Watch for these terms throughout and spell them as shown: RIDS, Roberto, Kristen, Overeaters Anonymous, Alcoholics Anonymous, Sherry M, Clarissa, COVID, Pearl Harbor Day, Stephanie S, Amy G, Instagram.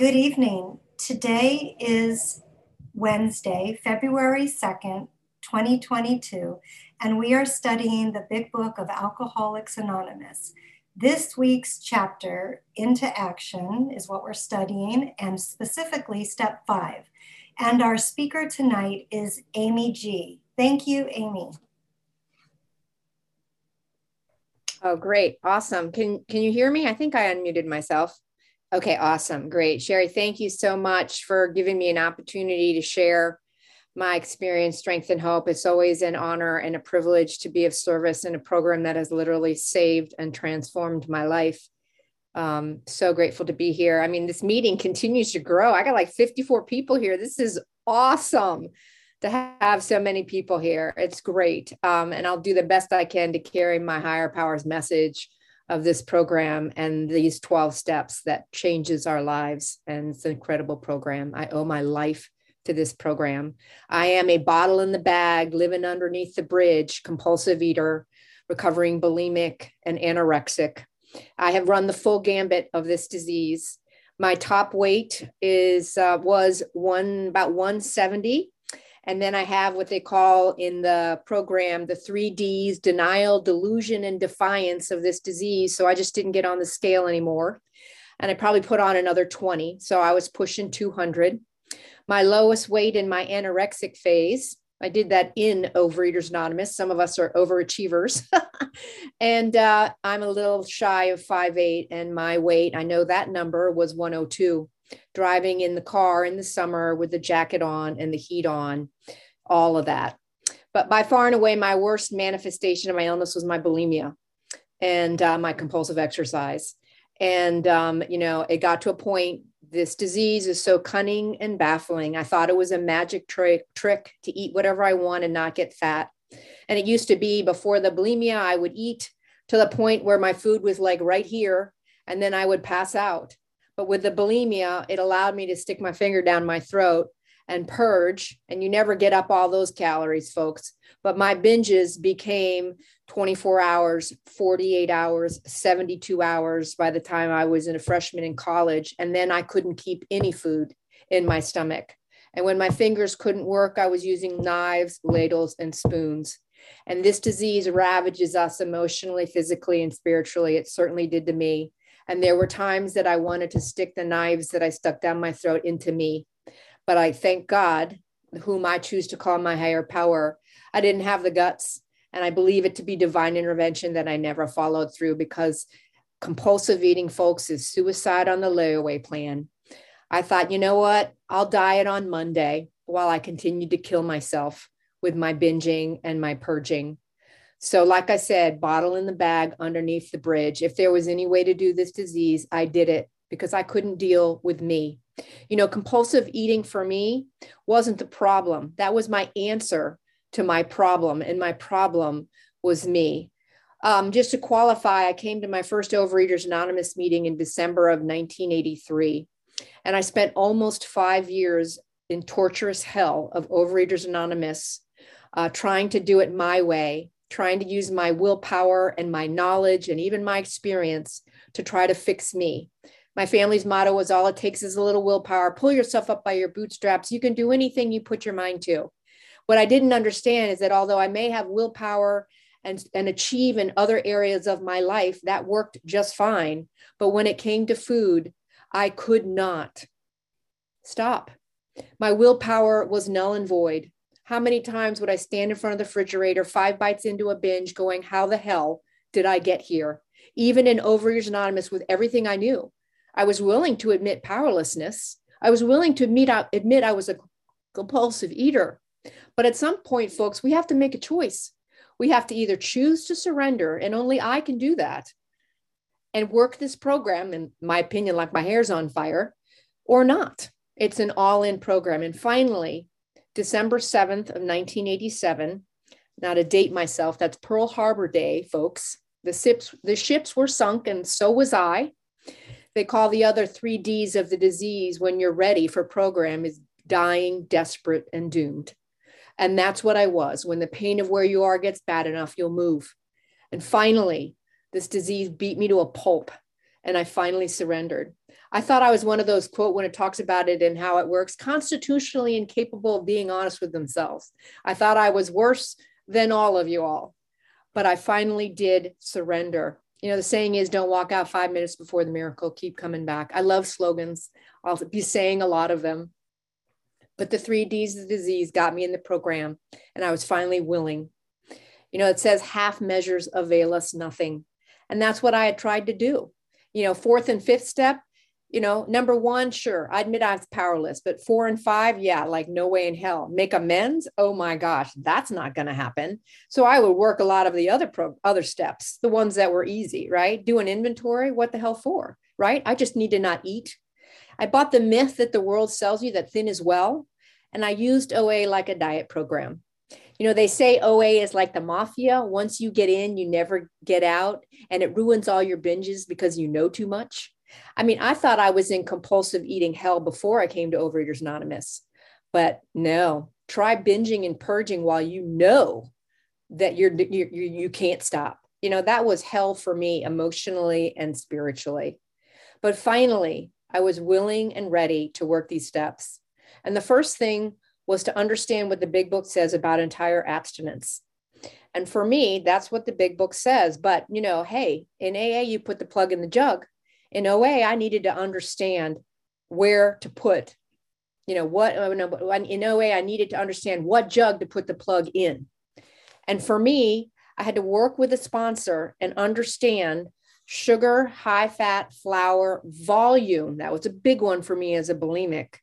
Good evening. Today is Wednesday, February 2nd, 2022, and we are studying the Big Book of Alcoholics Anonymous. This week's chapter, Into Action, is what we're studying, and specifically Step 5. And our speaker tonight is Amy G. Thank you, Amy. Oh, great. Awesome. Can you hear me? I think I unmuted myself. Okay, awesome. Great. Sherry, thank you so much for giving me an opportunity to share my experience, strength, and hope. It's always an honor and a privilege to be of service in a program that has literally saved and transformed my life. So grateful to be here. I mean, this meeting continues to grow. I got like 54 people here. This is awesome to have so many people here. It's great. And I'll do the best I can to carry my higher power's message of this program and these 12 steps that changes our lives. And it's an incredible program. I owe my life to this program. I am a bottle in the bag, living underneath the bridge, compulsive eater, recovering bulimic and anorexic. I have run the full gambit of this disease. My top weight is about 170. And then I have what they call in the program, the 3 Ds, denial, delusion, and defiance of this disease. So I just didn't get on the scale anymore. And I probably put on another 20. So I was pushing 200. My lowest weight in my anorexic phase, I did that in Overeaters Anonymous. Some of us are overachievers. And I'm a little shy of 5'8". And my weight, I know that number was 102. Driving in the car in the summer with the jacket on and the heat on, all of that. But by far and away, my worst manifestation of my illness was my bulimia and my compulsive exercise. And, you know, it got to a point, this disease is so cunning and baffling. I thought it was a magic trick to eat whatever I want and not get fat. And it used to be before the bulimia, I would eat to the point where my food was like right here, and then I would pass out. But with the bulimia, it allowed me to stick my finger down my throat and purge. And you never get up all those calories, folks. But my binges became 24 hours, 48 hours, 72 hours by the time I was a freshman in college. And then I couldn't keep any food in my stomach. And when my fingers couldn't work, I was using knives, ladles, and spoons. And this disease ravages us emotionally, physically, and spiritually. It certainly did to me. And there were times that I wanted to stick the knives that I stuck down my throat into me. But I thank God, whom I choose to call my higher power, I didn't have the guts. And I believe it to be divine intervention that I never followed through, because compulsive eating, folks, is suicide on the layaway plan. I thought, you know what? I'll diet on Monday while I continued to kill myself with my binging and my purging. So like I said, bottle in the bag underneath the bridge. If there was any way to do this disease, I did it because I couldn't deal with me. You know, compulsive eating for me wasn't the problem. That was my answer to my problem. And my problem was me. Just to qualify, I came to my first Overeaters Anonymous meeting in December of 1983. And I spent almost 5 years in torturous hell of Overeaters Anonymous, trying to do it my way, trying to use my willpower and my knowledge and even my experience to try to fix me. My family's motto was, all it takes is a little willpower, pull yourself up by your bootstraps. You can do anything you put your mind to. What I didn't understand is that although I may have willpower and achieve in other areas of my life, that worked just fine. But when it came to food, I could not stop. My willpower was null and void. How many times would I stand in front of the refrigerator, 5 bites into a binge, going, how the hell did I get here? Even in Overeaters Anonymous, with everything I knew, I was willing to admit powerlessness. I was willing to admit I was a compulsive eater. But at some point, folks, we have to make a choice. We have to either choose to surrender, and only I can do that, and work this program, in my opinion, like my hair's on fire, or not. It's an all-in program. And finally, December 7th of 1987, now to date myself, that's Pearl Harbor Day, folks. The ships were sunk, and so was I. They call the other 3 Ds of the disease when you're ready for program is dying, desperate, and doomed. And that's what I was. When the pain of where you are gets bad enough, you'll move. And finally, this disease beat me to a pulp. and I finally surrendered. I thought I was one of those, quote, when it talks about it and how it works, constitutionally incapable of being honest with themselves. I thought I was worse than all of you all, but I finally did surrender. You know, the saying is, don't walk out 5 minutes before the miracle, keep coming back. I love slogans. I'll be saying a lot of them, but the 3 Ds of the disease got me in the program, and I was finally willing. You know, it says half measures avail us nothing. And that's what I had tried to do. You know, fourth and fifth step, you know, number one, sure, I admit I was powerless, but 4 and 5, yeah, like no way in hell. Make amends? Oh my gosh, that's not going to happen. So I would work a lot of the other steps, the ones that were easy, right? Do an inventory, what the hell for, right? I just need to not eat. I bought the myth that the world sells you that thin is well, and I used OA like a diet program. You know, they say OA is like the mafia. Once you get in, you never get out, and it ruins all your binges because you know too much. I mean, I thought I was in compulsive eating hell before I came to Overeaters Anonymous, but no, try binging and purging while you know that you can't stop. You know, that was hell for me emotionally and spiritually. But finally, I was willing and ready to work these steps. And the first thing was to understand what the big book says about entire abstinence. And for me, that's what the big book says. But, you know, hey, in AA, you put the plug in the jug. In OA, I needed to understand where to put, you know, what, in OA, I needed to understand what jug to put the plug in. And for me, I had to work with a sponsor and understand sugar, high fat, flour, volume. That was a big one for me as a bulimic.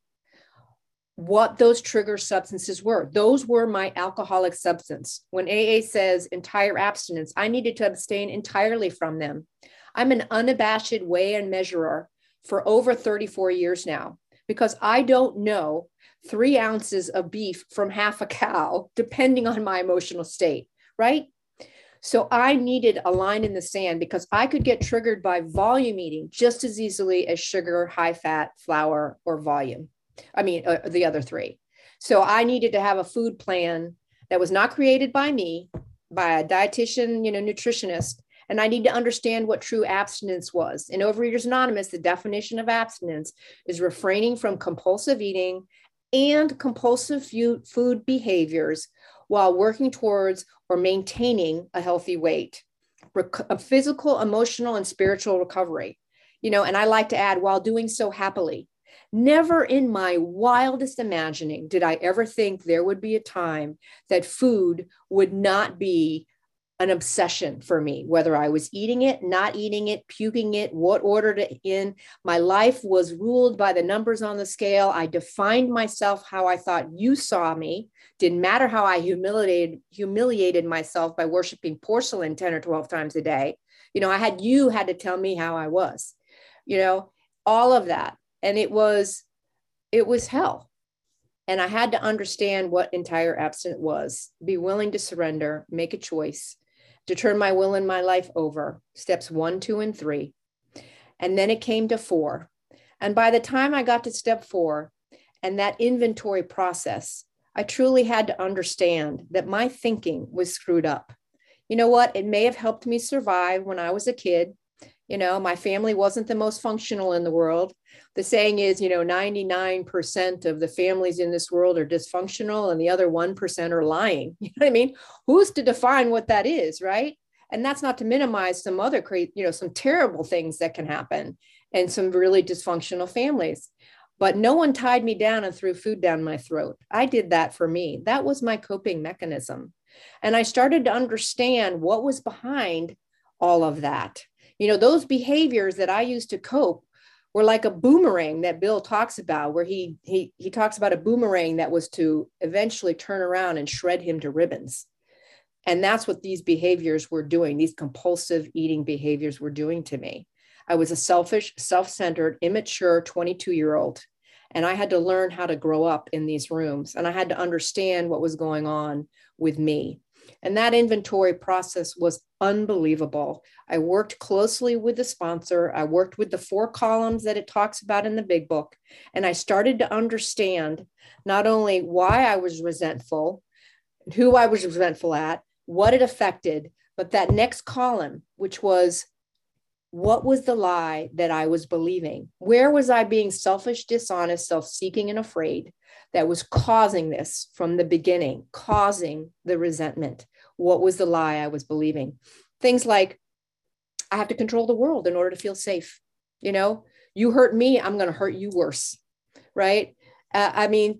What those trigger substances were. Those were my alcoholic substance. When AA says entire abstinence, I needed to abstain entirely from them. I'm an unabashed weigh and measurer for over 34 years now, because I don't know 3 ounces of beef from half a cow, depending on my emotional state, right? So I needed a line in the sand because I could get triggered by volume eating just as easily as sugar, high fat, flour, or volume. The other three. So I needed to have a food plan that was not created by me, by a dietitian, you know, nutritionist. And I need to understand what true abstinence was. In Overeaters Anonymous, the definition of abstinence is refraining from compulsive eating and compulsive food behaviors while working towards or maintaining a healthy weight, a physical, emotional, and spiritual recovery. You know, and I like to add, while doing so happily. Never in my wildest imagining did I ever think there would be a time that food would not be an obsession for me, whether I was eating it, not eating it, puking it, what order to in. My life was ruled by the numbers on the scale. I defined myself how I thought you saw me. Didn't matter how I humiliated myself by worshiping porcelain 10 or 12 times a day. You know, you had to tell me how I was, you know, all of that. And it was hell. And I had to understand what entire abstinence was, be willing to surrender, make a choice, to turn my will and my life over, steps 1, 2, and 3. And then it came to 4. And by the time I got to step 4 and that inventory process, I truly had to understand that my thinking was screwed up. You know what? It may have helped me survive when I was a kid. You know, my family wasn't the most functional in the world. The saying is, you know, 99% of the families in this world are dysfunctional and the other 1% are lying. You know what I mean? Who's to define what that is, right? And that's not to minimize some other, you know, some terrible things that can happen and some really dysfunctional families. But no one tied me down and threw food down my throat. I did that for me. That was my coping mechanism. And I started to understand what was behind all of that. You know, those behaviors that I used to cope were like a boomerang that Bill talks about, where he talks about a boomerang that was to eventually turn around and shred him to ribbons. And that's what these behaviors were doing. These compulsive eating behaviors were doing to me. I was a selfish, self-centered, immature 22-year-old. And I had to learn how to grow up in these rooms. And I had to understand what was going on with me. And that inventory process was unbelievable. I worked closely with the sponsor. I worked with the 4 columns that it talks about in the big book. And I started to understand not only why I was resentful, who I was resentful at, what it affected, but that next column, which was What was the lie that I was believing? Where was I being selfish, dishonest, self-seeking, and afraid that was causing this from the beginning, causing the resentment? What was the lie I was believing? Things like, I have to control the world in order to feel safe. You know, you hurt me, I'm going to hurt you worse, right? I mean,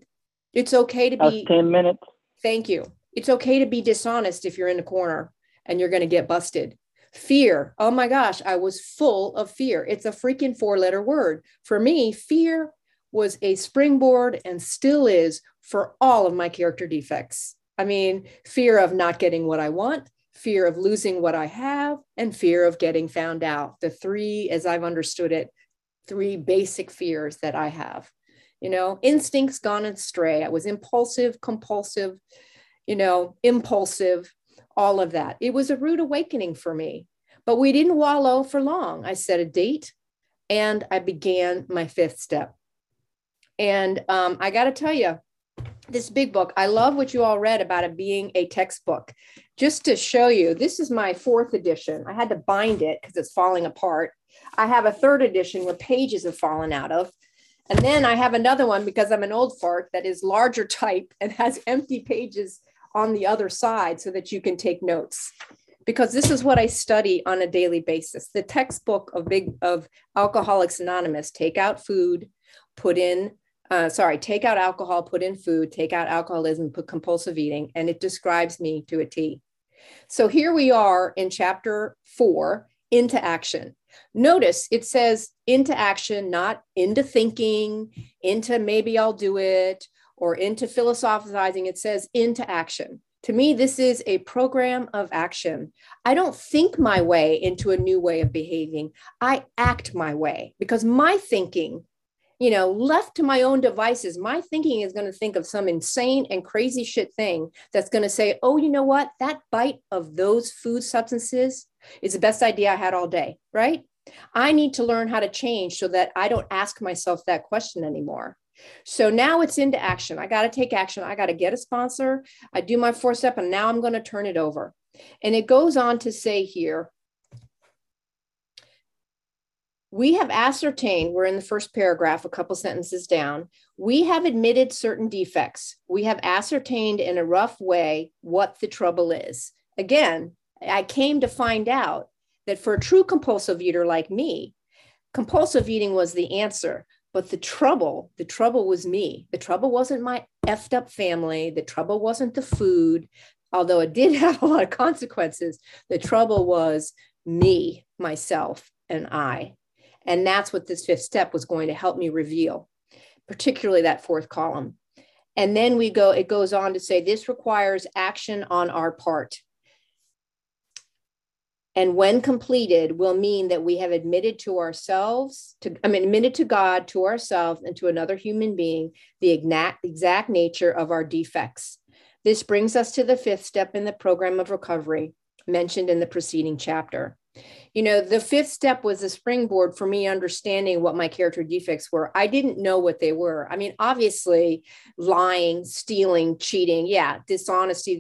it's okay to be... 10 minutes. Thank you. It's okay to be dishonest if you're in the corner and you're going to get busted. Fear. Oh my gosh, I was full of fear. It's a freaking 4-letter word. For me, fear was a springboard and still is for all of my character defects. I mean, fear of not getting what I want, fear of losing what I have, and fear of getting found out. The three, as I've understood it, three basic fears that I have. You know, instincts gone astray. I was impulsive, compulsive, you know, impulsive, all of that. It was a rude awakening for me, but we didn't wallow for long. I set a date and I began my 5th step. And I got to tell you, this big book, I love what you all read about it being a textbook. Just to show you, this is my 4th edition. I had to bind it because it's falling apart. I have a 3rd edition where pages have fallen out of. And then I have another one because I'm an old fart that is larger type and has empty pages on the other side so that you can take notes, because this is what I study on a daily basis. The textbook of Alcoholics Anonymous: take out food, put in, take out alcohol, put in food, take out alcoholism, put compulsive eating, and it describes me to a T. So here we are in chapter 4, into action. Notice it says into action, not into thinking, into maybe I'll do it, or into philosophizing. It says into action. To me, this is a program of action. I don't think my way into a new way of behaving. I act my way, because my thinking, you know, left to my own devices, my thinking is going to think of some insane and crazy shit thing that's going to say, oh, you know what? That bite of those food substances is the best idea I had all day, right? I need to learn how to change so that I don't ask myself that question anymore. So now it's into action. I got to take action. I got to get a sponsor. I do my 4th step, and now I'm going to turn it over. And it goes on to say here, we have ascertained, we're in the first paragraph, a couple sentences down, we have admitted certain defects. We have ascertained in a rough way what the trouble is. Again, I came to find out that for a true compulsive eater like me, compulsive eating was the answer. But the trouble was me. The trouble wasn't my effed up family. The trouble wasn't the food, although it did have a lot of consequences. The trouble was me, myself, and I. And that's what this 5th step was going to help me reveal, particularly that 4th column. And then it goes on to say, this requires action on our part. And when completed, will mean that we have admitted to God, to ourselves, and to another human being, the exact nature of our defects. This brings us to the 5th step in the program of recovery mentioned in the preceding chapter. You know, the 5th step was a springboard for me understanding what my character defects were. I didn't know what they were. I mean, obviously, lying, stealing, cheating, dishonesty,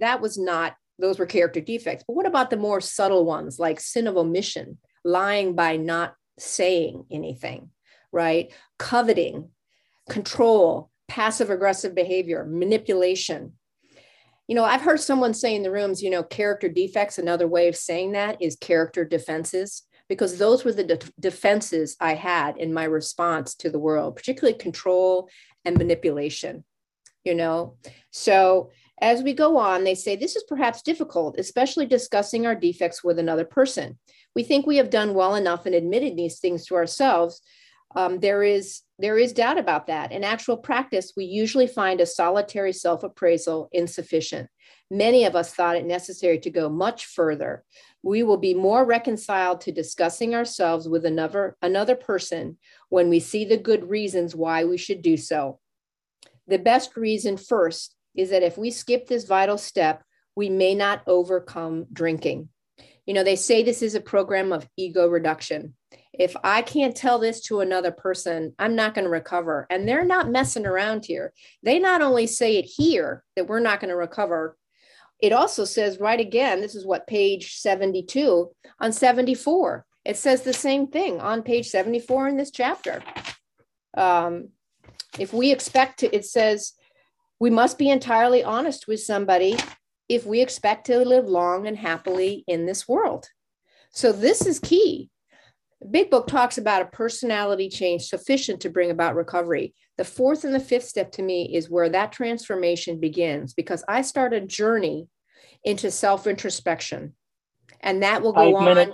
those were character defects. But what about the more subtle ones, like sin of omission, lying by not saying anything, right? Coveting, control, passive aggressive behavior, manipulation. You know, I've heard someone say in the rooms, you know, character defects, another way of saying that is character defenses, because those were the defenses I had in my response to the world, particularly control and manipulation, you know? So as we go on, they say, this is perhaps difficult, especially discussing our defects with another person. We think we have done well enough and admitted these things to ourselves. There is doubt about that. In actual practice, we usually find a solitary self-appraisal insufficient. Many of us thought it necessary to go much further. We will be more reconciled to discussing ourselves with another person when we see the good reasons why we should do so. The best reason first is that if we skip this vital step, we may not overcome drinking. You know, they say this is a program of ego reduction. If I can't tell this to another person, I'm not going to recover. And they're not messing around here. They not only say it here that we're not going to recover, it also says right again, this is what page 72 on 74. It says the same thing on page 74 in this chapter. If we expect to, it says, we must be entirely honest with somebody if we expect to live long and happily in this world. So this is key. The Big Book talks about a personality change sufficient to bring about recovery. The fourth and the fifth step to me is where that transformation begins, because I start a journey into self-introspection, and that will go on.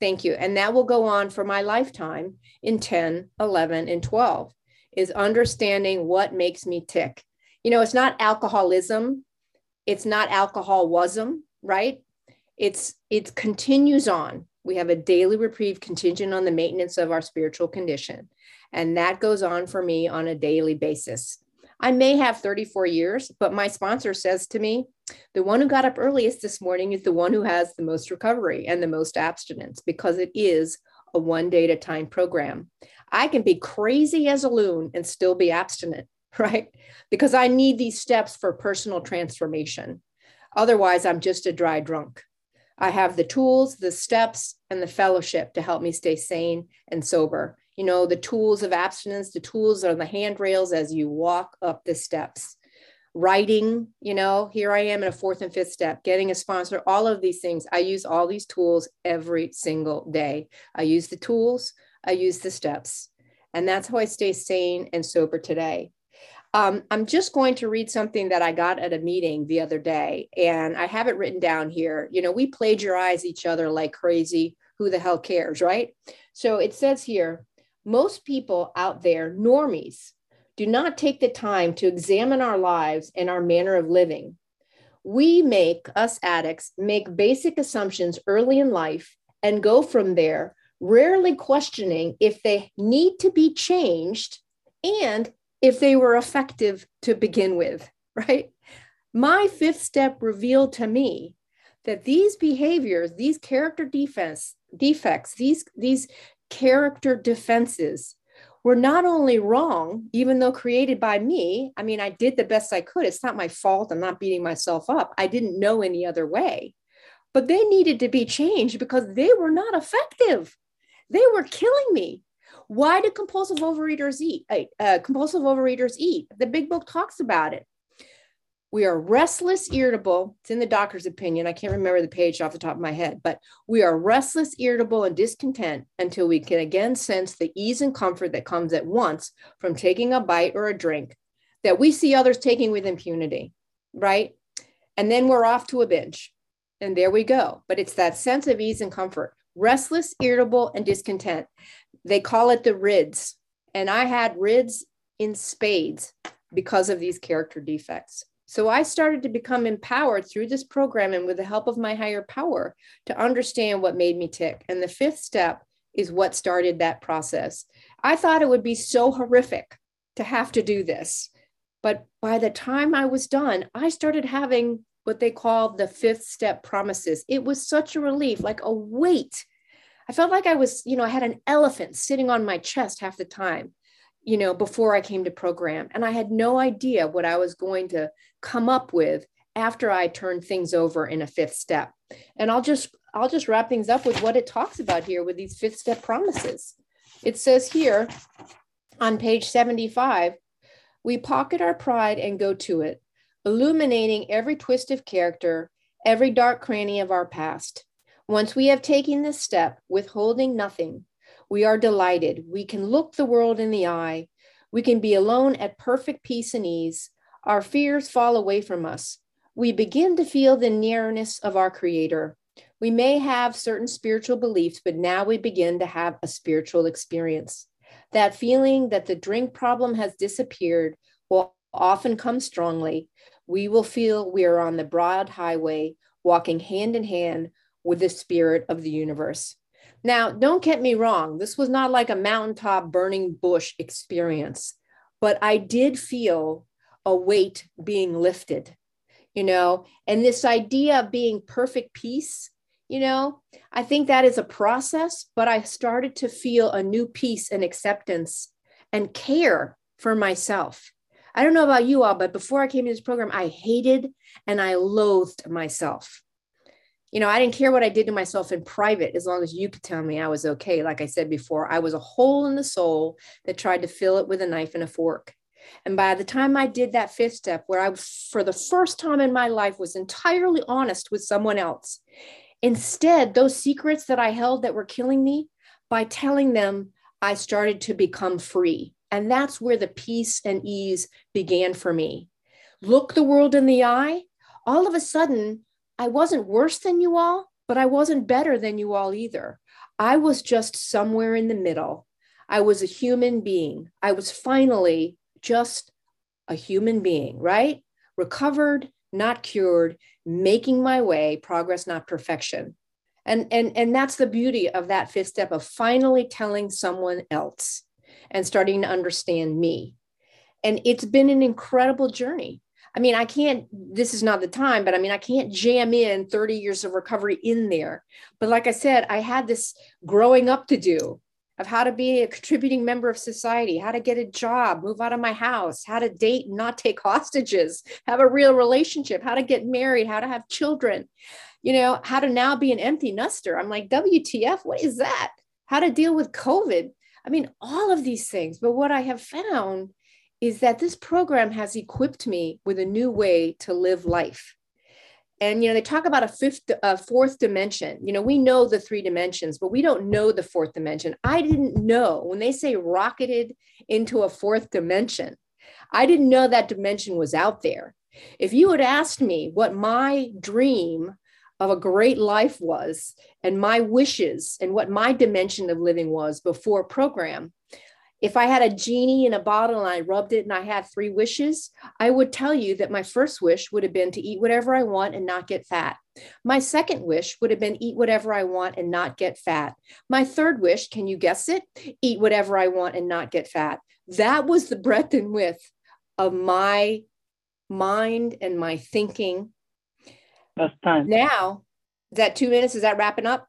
Thank you. And that will go on for my lifetime in 10, 11, and 12 is understanding what makes me tick. You know, it's not alcoholism. It's not alcoholism, right? It continues on. We have a daily reprieve contingent on the maintenance of our spiritual condition. And that goes on for me on a daily basis. I may have 34 years, but my sponsor says to me, the one who got up earliest this morning is the one who has the most recovery and the most abstinence, because it is a one day at a time program. I can be crazy as a loon and still be abstinent, right? Because I need these steps for personal transformation. Otherwise, I'm just a dry drunk. I have the tools, the steps, and the fellowship to help me stay sane and sober. You know, the tools of abstinence, the tools are the handrails as you walk up the steps. Writing, you know, here I am in a fourth and fifth step, getting a sponsor, all of these things. I use all these tools every single day. I use the tools, I use the steps. And that's how I stay sane and sober today. I'm just going to read something that I got at a meeting the other day, and I have it written down here. You know, we plagiarize each other like crazy. Who the hell cares, right? So it says here, most people out there, normies, do not take the time to examine our lives and our manner of living. We make, us addicts, make basic assumptions early in life and go from there, rarely questioning if they need to be changed and if they were effective to begin with, right? My fifth step revealed to me that these behaviors, these character defects, these character defenses were not only wrong, even though created by me. I mean, I did the best I could. It's not my fault. I'm not beating myself up. I didn't know any other way, but they needed to be changed because they were not effective. They were killing me. Why do compulsive overeaters eat? The Big Book talks about it. We are restless, irritable. It's in the doctor's opinion. I can't remember the page off the top of my head, but we are restless, irritable, and discontent until we can again sense the ease and comfort that comes at once from taking a bite or a drink that we see others taking with impunity, right? And then we're off to a binge. And there we go. But it's that sense of ease and comfort. Restless, irritable, and discontent. They call it the RIDS. And I had RIDS in spades because of these character defects. So I started to become empowered through this program and with the help of my higher power to understand what made me tick. And the fifth step is what started that process. I thought it would be so horrific to have to do this. But by the time I was done, I started having what they call the fifth step promises. It was such a relief, like a weight. I felt like I was, you know, I had an elephant sitting on my chest half the time, you know, before I came to program. And I had no idea what I was going to come up with after I turned things over in a fifth step. And I'll just wrap things up with what it talks about here with these fifth step promises. It says here on page 75, we pocket our pride and go to it, illuminating every twist of character, every dark cranny of our past. Once we have taken this step, withholding nothing, we are delighted. We can look the world in the eye. We can be alone at perfect peace and ease. Our fears fall away from us. We begin to feel the nearness of our Creator. We may have certain spiritual beliefs, but now we begin to have a spiritual experience. That feeling that the drink problem has disappeared will often come strongly. We will feel we are on the broad highway, walking hand in hand with the spirit of the universe. Now, don't get me wrong. This was not like a mountaintop burning bush experience, but I did feel a weight being lifted, you know, and this idea of being perfect peace, you know, I think that is a process, but I started to feel a new peace and acceptance and care for myself. I don't know about you all, but before I came to this program, I hated and I loathed myself. you know, I didn't care what I did to myself in private, as long as you could tell me I was okay. Like I said before, I was a hole in the soul that tried to fill it with a knife and a fork. And by the time I did that fifth step, where I, for the first time in my life, was entirely honest with someone else, instead, those secrets that I held that were killing me, by telling them, I started to become free. And that's where the peace and ease began for me. Look the world in the eye. All of a sudden, I wasn't worse than you all, but I wasn't better than you all either. I was just somewhere in the middle. I was a human being. I was finally just a human being, right? Recovered, not cured, making my way, progress, not perfection. And that's the beauty of that fifth step, of finally telling someone else and starting to understand me. And it's been an incredible journey. I mean, I can't, this is not the time, but I mean, I can't jam in 30 years of recovery in there. But like I said, I had this growing up to do of how to be a contributing member of society, how to get a job, move out of my house, how to date and not take hostages, have a real relationship, how to get married, how to have children, you know, how to now be an empty nester. I'm like, WTF, what is that? How to deal with COVID. I mean, all of these things. But what I have found is that this program has equipped me with a new way to live life. And, you know, they talk about a fourth dimension. You know, we know the three dimensions, but we don't know the fourth dimension. I didn't know when they say rocketed into a fourth dimension. I didn't know that dimension was out there. If you had asked me what my dream of a great life was and my wishes and what my dimension of living was before program, if I had a genie in a bottle and I rubbed it and I had three wishes, I would tell you that my first wish would have been to eat whatever I want and not get fat. My second wish would have been eat whatever I want and not get fat. My third wish, can you guess it? Eat whatever I want and not get fat. That was the breadth and width of my mind and my thinking. That's time. Now, is that 2 minutes? Is that wrapping up?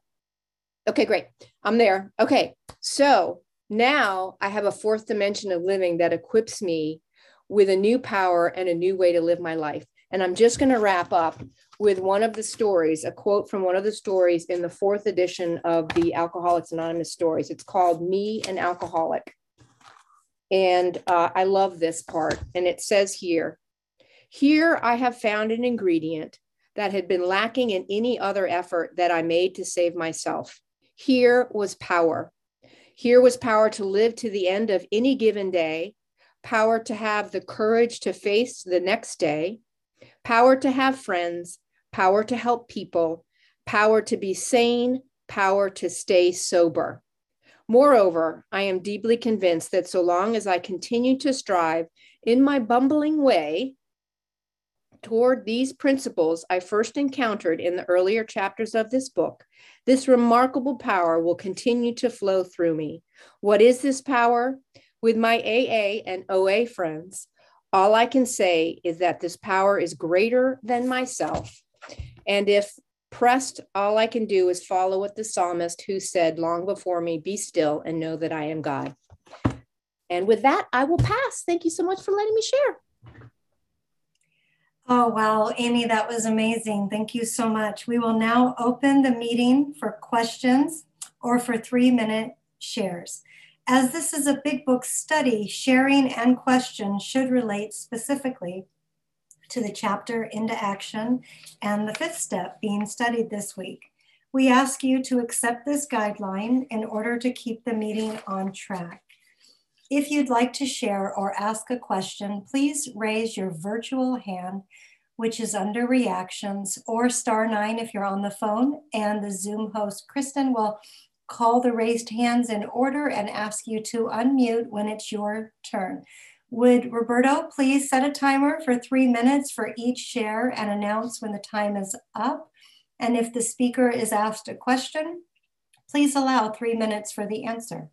Okay, great. I'm there. Okay, so now I have a fourth dimension of living that equips me with a new power and a new way to live my life. And I'm just going to wrap up with one of the stories, a quote from one of the stories in the fourth edition of the Alcoholics Anonymous stories. It's called Me, an Alcoholic. And I love this part. And it says here I have found an ingredient that had been lacking in any other effort that I made to save myself. Here was power. Here was power to live to the end of any given day, power to have the courage to face the next day, power to have friends, power to help people, power to be sane, power to stay sober. Moreover, I am deeply convinced that so long as I continue to strive in my bumbling way toward these principles I first encountered in the earlier chapters of this book, this remarkable power will continue to flow through me. What is this power? With my AA and OA friends, all I can say is that this power is greater than myself. And if pressed, all I can do is follow what the psalmist who said long before me, be still and know that I am God. And with that, I will pass. Thank you so much for letting me share. Oh, wow, Amy, that was amazing. Thank you so much. We will now open the meeting for questions or for 3-minute shares. As this is a big book study, sharing and questions should relate specifically to the chapter Into Action and the fifth step being studied this week. We ask you to accept this guideline in order to keep the meeting on track. If you'd like to share or ask a question, please raise your virtual hand, which is under reactions, or *9 if you're on the phone, and the Zoom host, Kristen, will call the raised hands in order and ask you to unmute when it's your turn. Would Roberto please set a timer for 3 minutes for each share and announce when the time is up? And if the speaker is asked a question, please allow 3 minutes for the answer.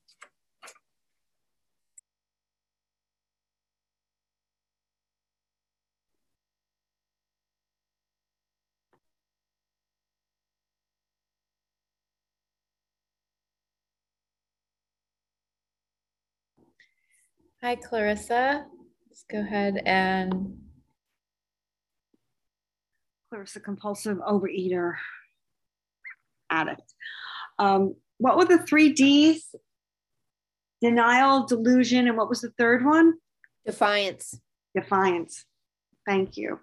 Hi, Clarissa. Let's go ahead and... Clarissa, compulsive overeater. addict. What were the three Ds? Denial, delusion, and what was the third one? Defiance. Defiance. Thank you.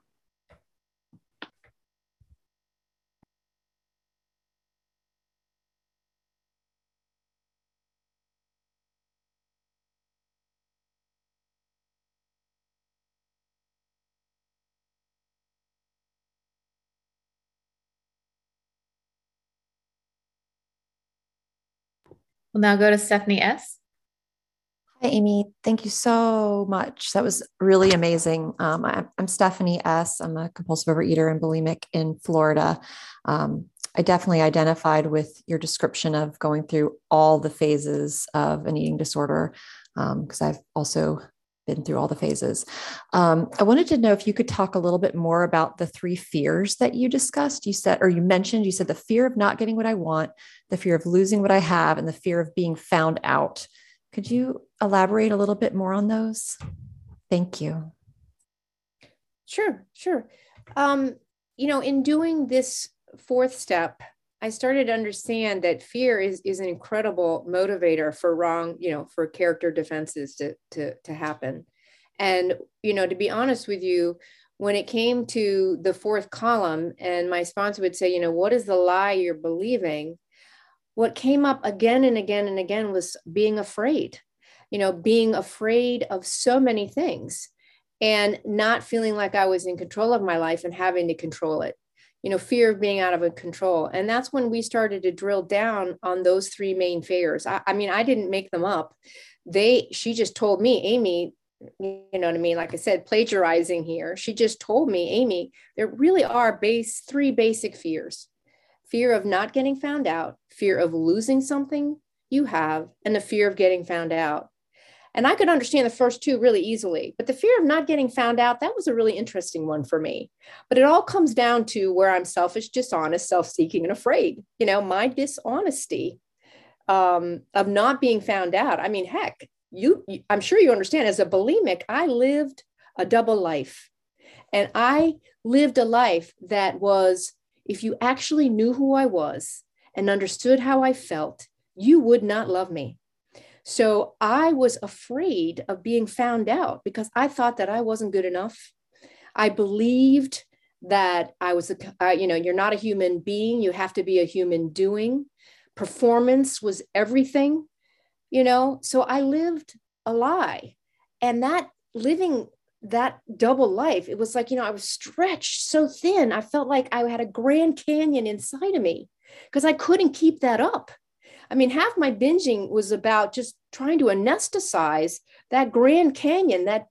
We'll now go to Stephanie S. Hi, Amy. Thank you so much. That was really amazing. I'm Stephanie S. I'm a compulsive overeater and bulimic in Florida. I definitely identified with your description of going through all the phases of an eating disorder, because I've also been through all the phases. I wanted to know if you could talk a little bit more about the three fears that you discussed. You said the fear of not getting what I want, the fear of losing what I have, and the fear of being found out. Could you elaborate a little bit more on those? Thank you. Sure. In doing this fourth step, I started to understand that fear is an incredible motivator for for character defenses to happen. And, to be honest with you, when it came to the fourth column and my sponsor would say, what is the lie you're believing? What came up again and again and again was being afraid, being afraid of so many things and not feeling like I was in control of my life and having to control it. Fear of being out of control. And that's when we started to drill down on those three main fears. I didn't make them up. She just told me, Amy, like I said, plagiarizing here. She just told me, Amy, there really are three basic fears. Fear of not getting found out, fear of losing something you have, and the fear of getting found out. And I could understand the first two really easily, but the fear of not getting found out, that was a really interesting one for me. But it all comes down to where I'm selfish, dishonest, self-seeking, and afraid. My dishonesty of not being found out. I mean, heck, I'm sure you understand, as a bulimic, I lived a double life. And I lived a life that was, if you actually knew who I was and understood how I felt, you would not love me. So I was afraid of being found out because I thought that I wasn't good enough. I believed that I was, you're not a human being. You have to be a human doing. Performance was everything, So I lived a lie, and that double life, it was like, I was stretched so thin. I felt like I had a Grand Canyon inside of me because I couldn't keep that up. Half my binging was about just trying to anesthetize that Grand Canyon, that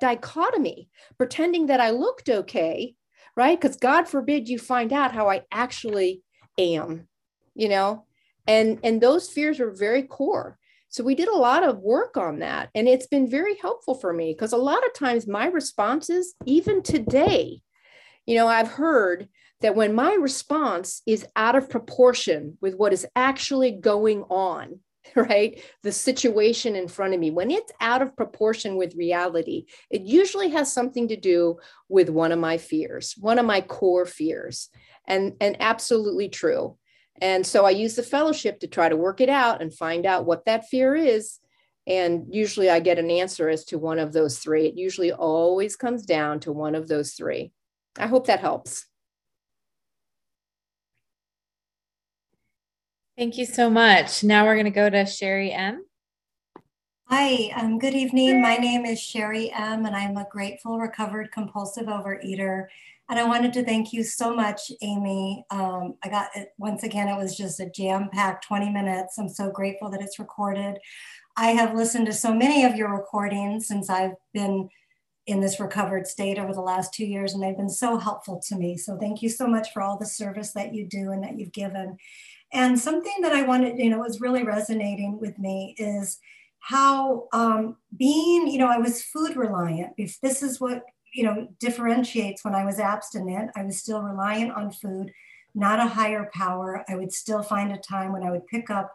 dichotomy, pretending that I looked okay, right? Because God forbid you find out how I actually am, and those fears were very core. So we did a lot of work on that, and it's been very helpful for me because a lot of times my responses, even today, I've heard that when my response is out of proportion with what is actually going on, right? The situation in front of me, when it's out of proportion with reality, it usually has something to do with one of my fears, one of my core fears, and absolutely true. And so I use the fellowship to try to work it out and find out what that fear is. And usually I get an answer as to one of those three. It usually always comes down to one of those three. I hope that helps. Thank you so much. Now we're going to go to Sherry M. Hi, good evening. My name is Sherry M, and I'm a grateful, recovered, compulsive overeater. And I wanted to thank you so much, Amy. I got it. Once again, it was just a jam-packed 20 minutes. I'm so grateful that it's recorded. I have listened to so many of your recordings since I've been in this recovered state over the last 2 years, and they've been so helpful to me. So thank you so much for all the service that you do and that you've given. And something that I wanted, was really resonating with me is how being, I was food reliant. If this is what, differentiates when I was abstinent, I was still reliant on food, not a higher power. I would still find a time when I would pick up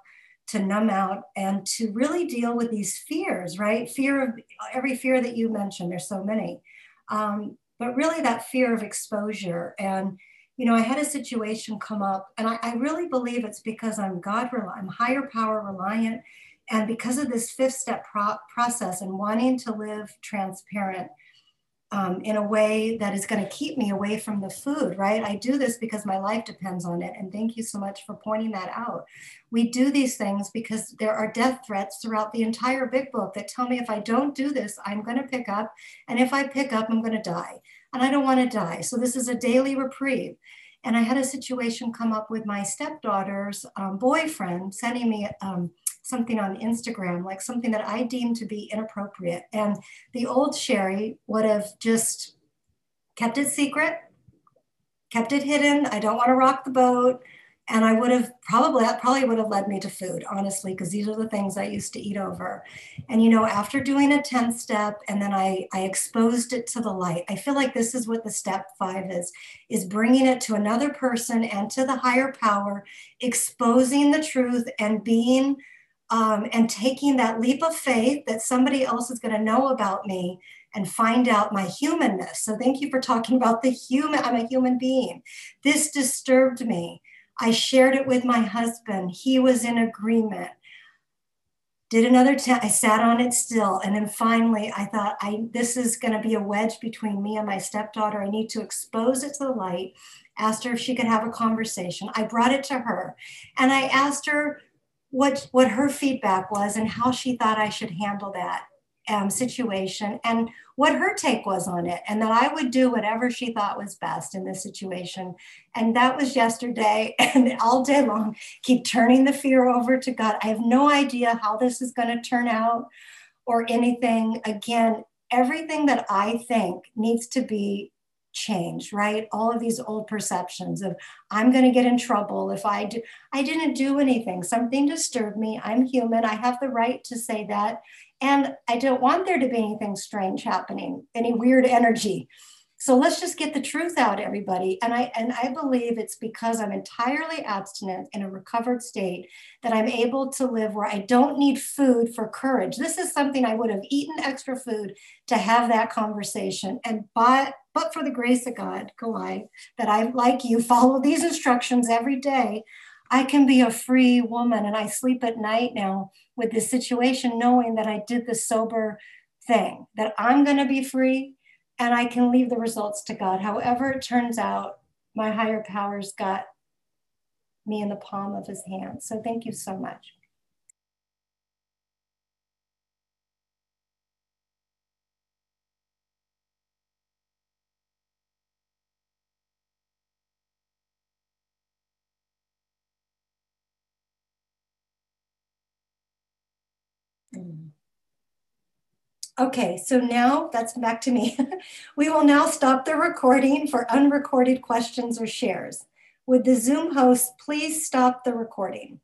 to numb out and to really deal with these fears, right? Fear of every fear that you mentioned, there's so many, but really that fear of exposure and you know, I had a situation come up, and I really believe it's because I'm I'm higher power reliant. And because of this fifth step process and wanting to live transparent in a way that is going to keep me away from the food, right? I do this because my life depends on it. And thank you so much for pointing that out. We do these things because there are death threats throughout the entire big book that tell me if I don't do this, I'm going to pick up. And if I pick up, I'm going to die. And I don't want to die. So this is a daily reprieve. And I had a situation come up with my stepdaughter's boyfriend sending me something on Instagram, like something that I deemed to be inappropriate. And the old Sherry would have just kept it secret, kept it hidden. I don't want to rock the boat. And I would have probably would have led me to food, honestly, because these are the things I used to eat over. And, you know, after doing a 10th step, and then I exposed it to the light. I feel like this is what the step 5 is bringing it to another person and to the higher power, exposing the truth and being, and taking that leap of faith that somebody else is going to know about me and find out my humanness. So thank you for talking about the human. I'm a human being. This disturbed me. I shared it with my husband. He was in agreement. Did another I sat on it still. And then finally I thought, this is going to be a wedge between me and my stepdaughter. I need to expose it to the light. Asked her if she could have a conversation. I brought it to her and I asked her what her feedback was and how she thought I should handle that situation and what her take was on it, and that I would do whatever she thought was best in this situation. And that was yesterday, and all day long, keep turning the fear over to God. I have no idea how this is going to turn out or anything. Again, everything that I think needs to be changed, right? All of these old perceptions of I'm going to get in trouble if I do. I didn't do anything. Something disturbed me. I'm human. I have the right to say that. And I don't want there to be anything strange happening, any weird energy. So let's just get the truth out, everybody. And I believe it's because I'm entirely abstinent in a recovered state that I'm able to live where I don't need food for courage. This is something I would have eaten extra food to have that conversation. And but for the grace of God, that I, like you, follow these instructions every day, I can be a free woman. And I sleep at night now with this situation, knowing that I did the sober thing, that I'm going to be free and I can leave the results to God. However it turns out, my higher power's got me in the palm of his hand. So thank you so much. Okay, so now that's back to me. We will now stop the recording for unrecorded questions or shares. Would the Zoom host please stop the recording?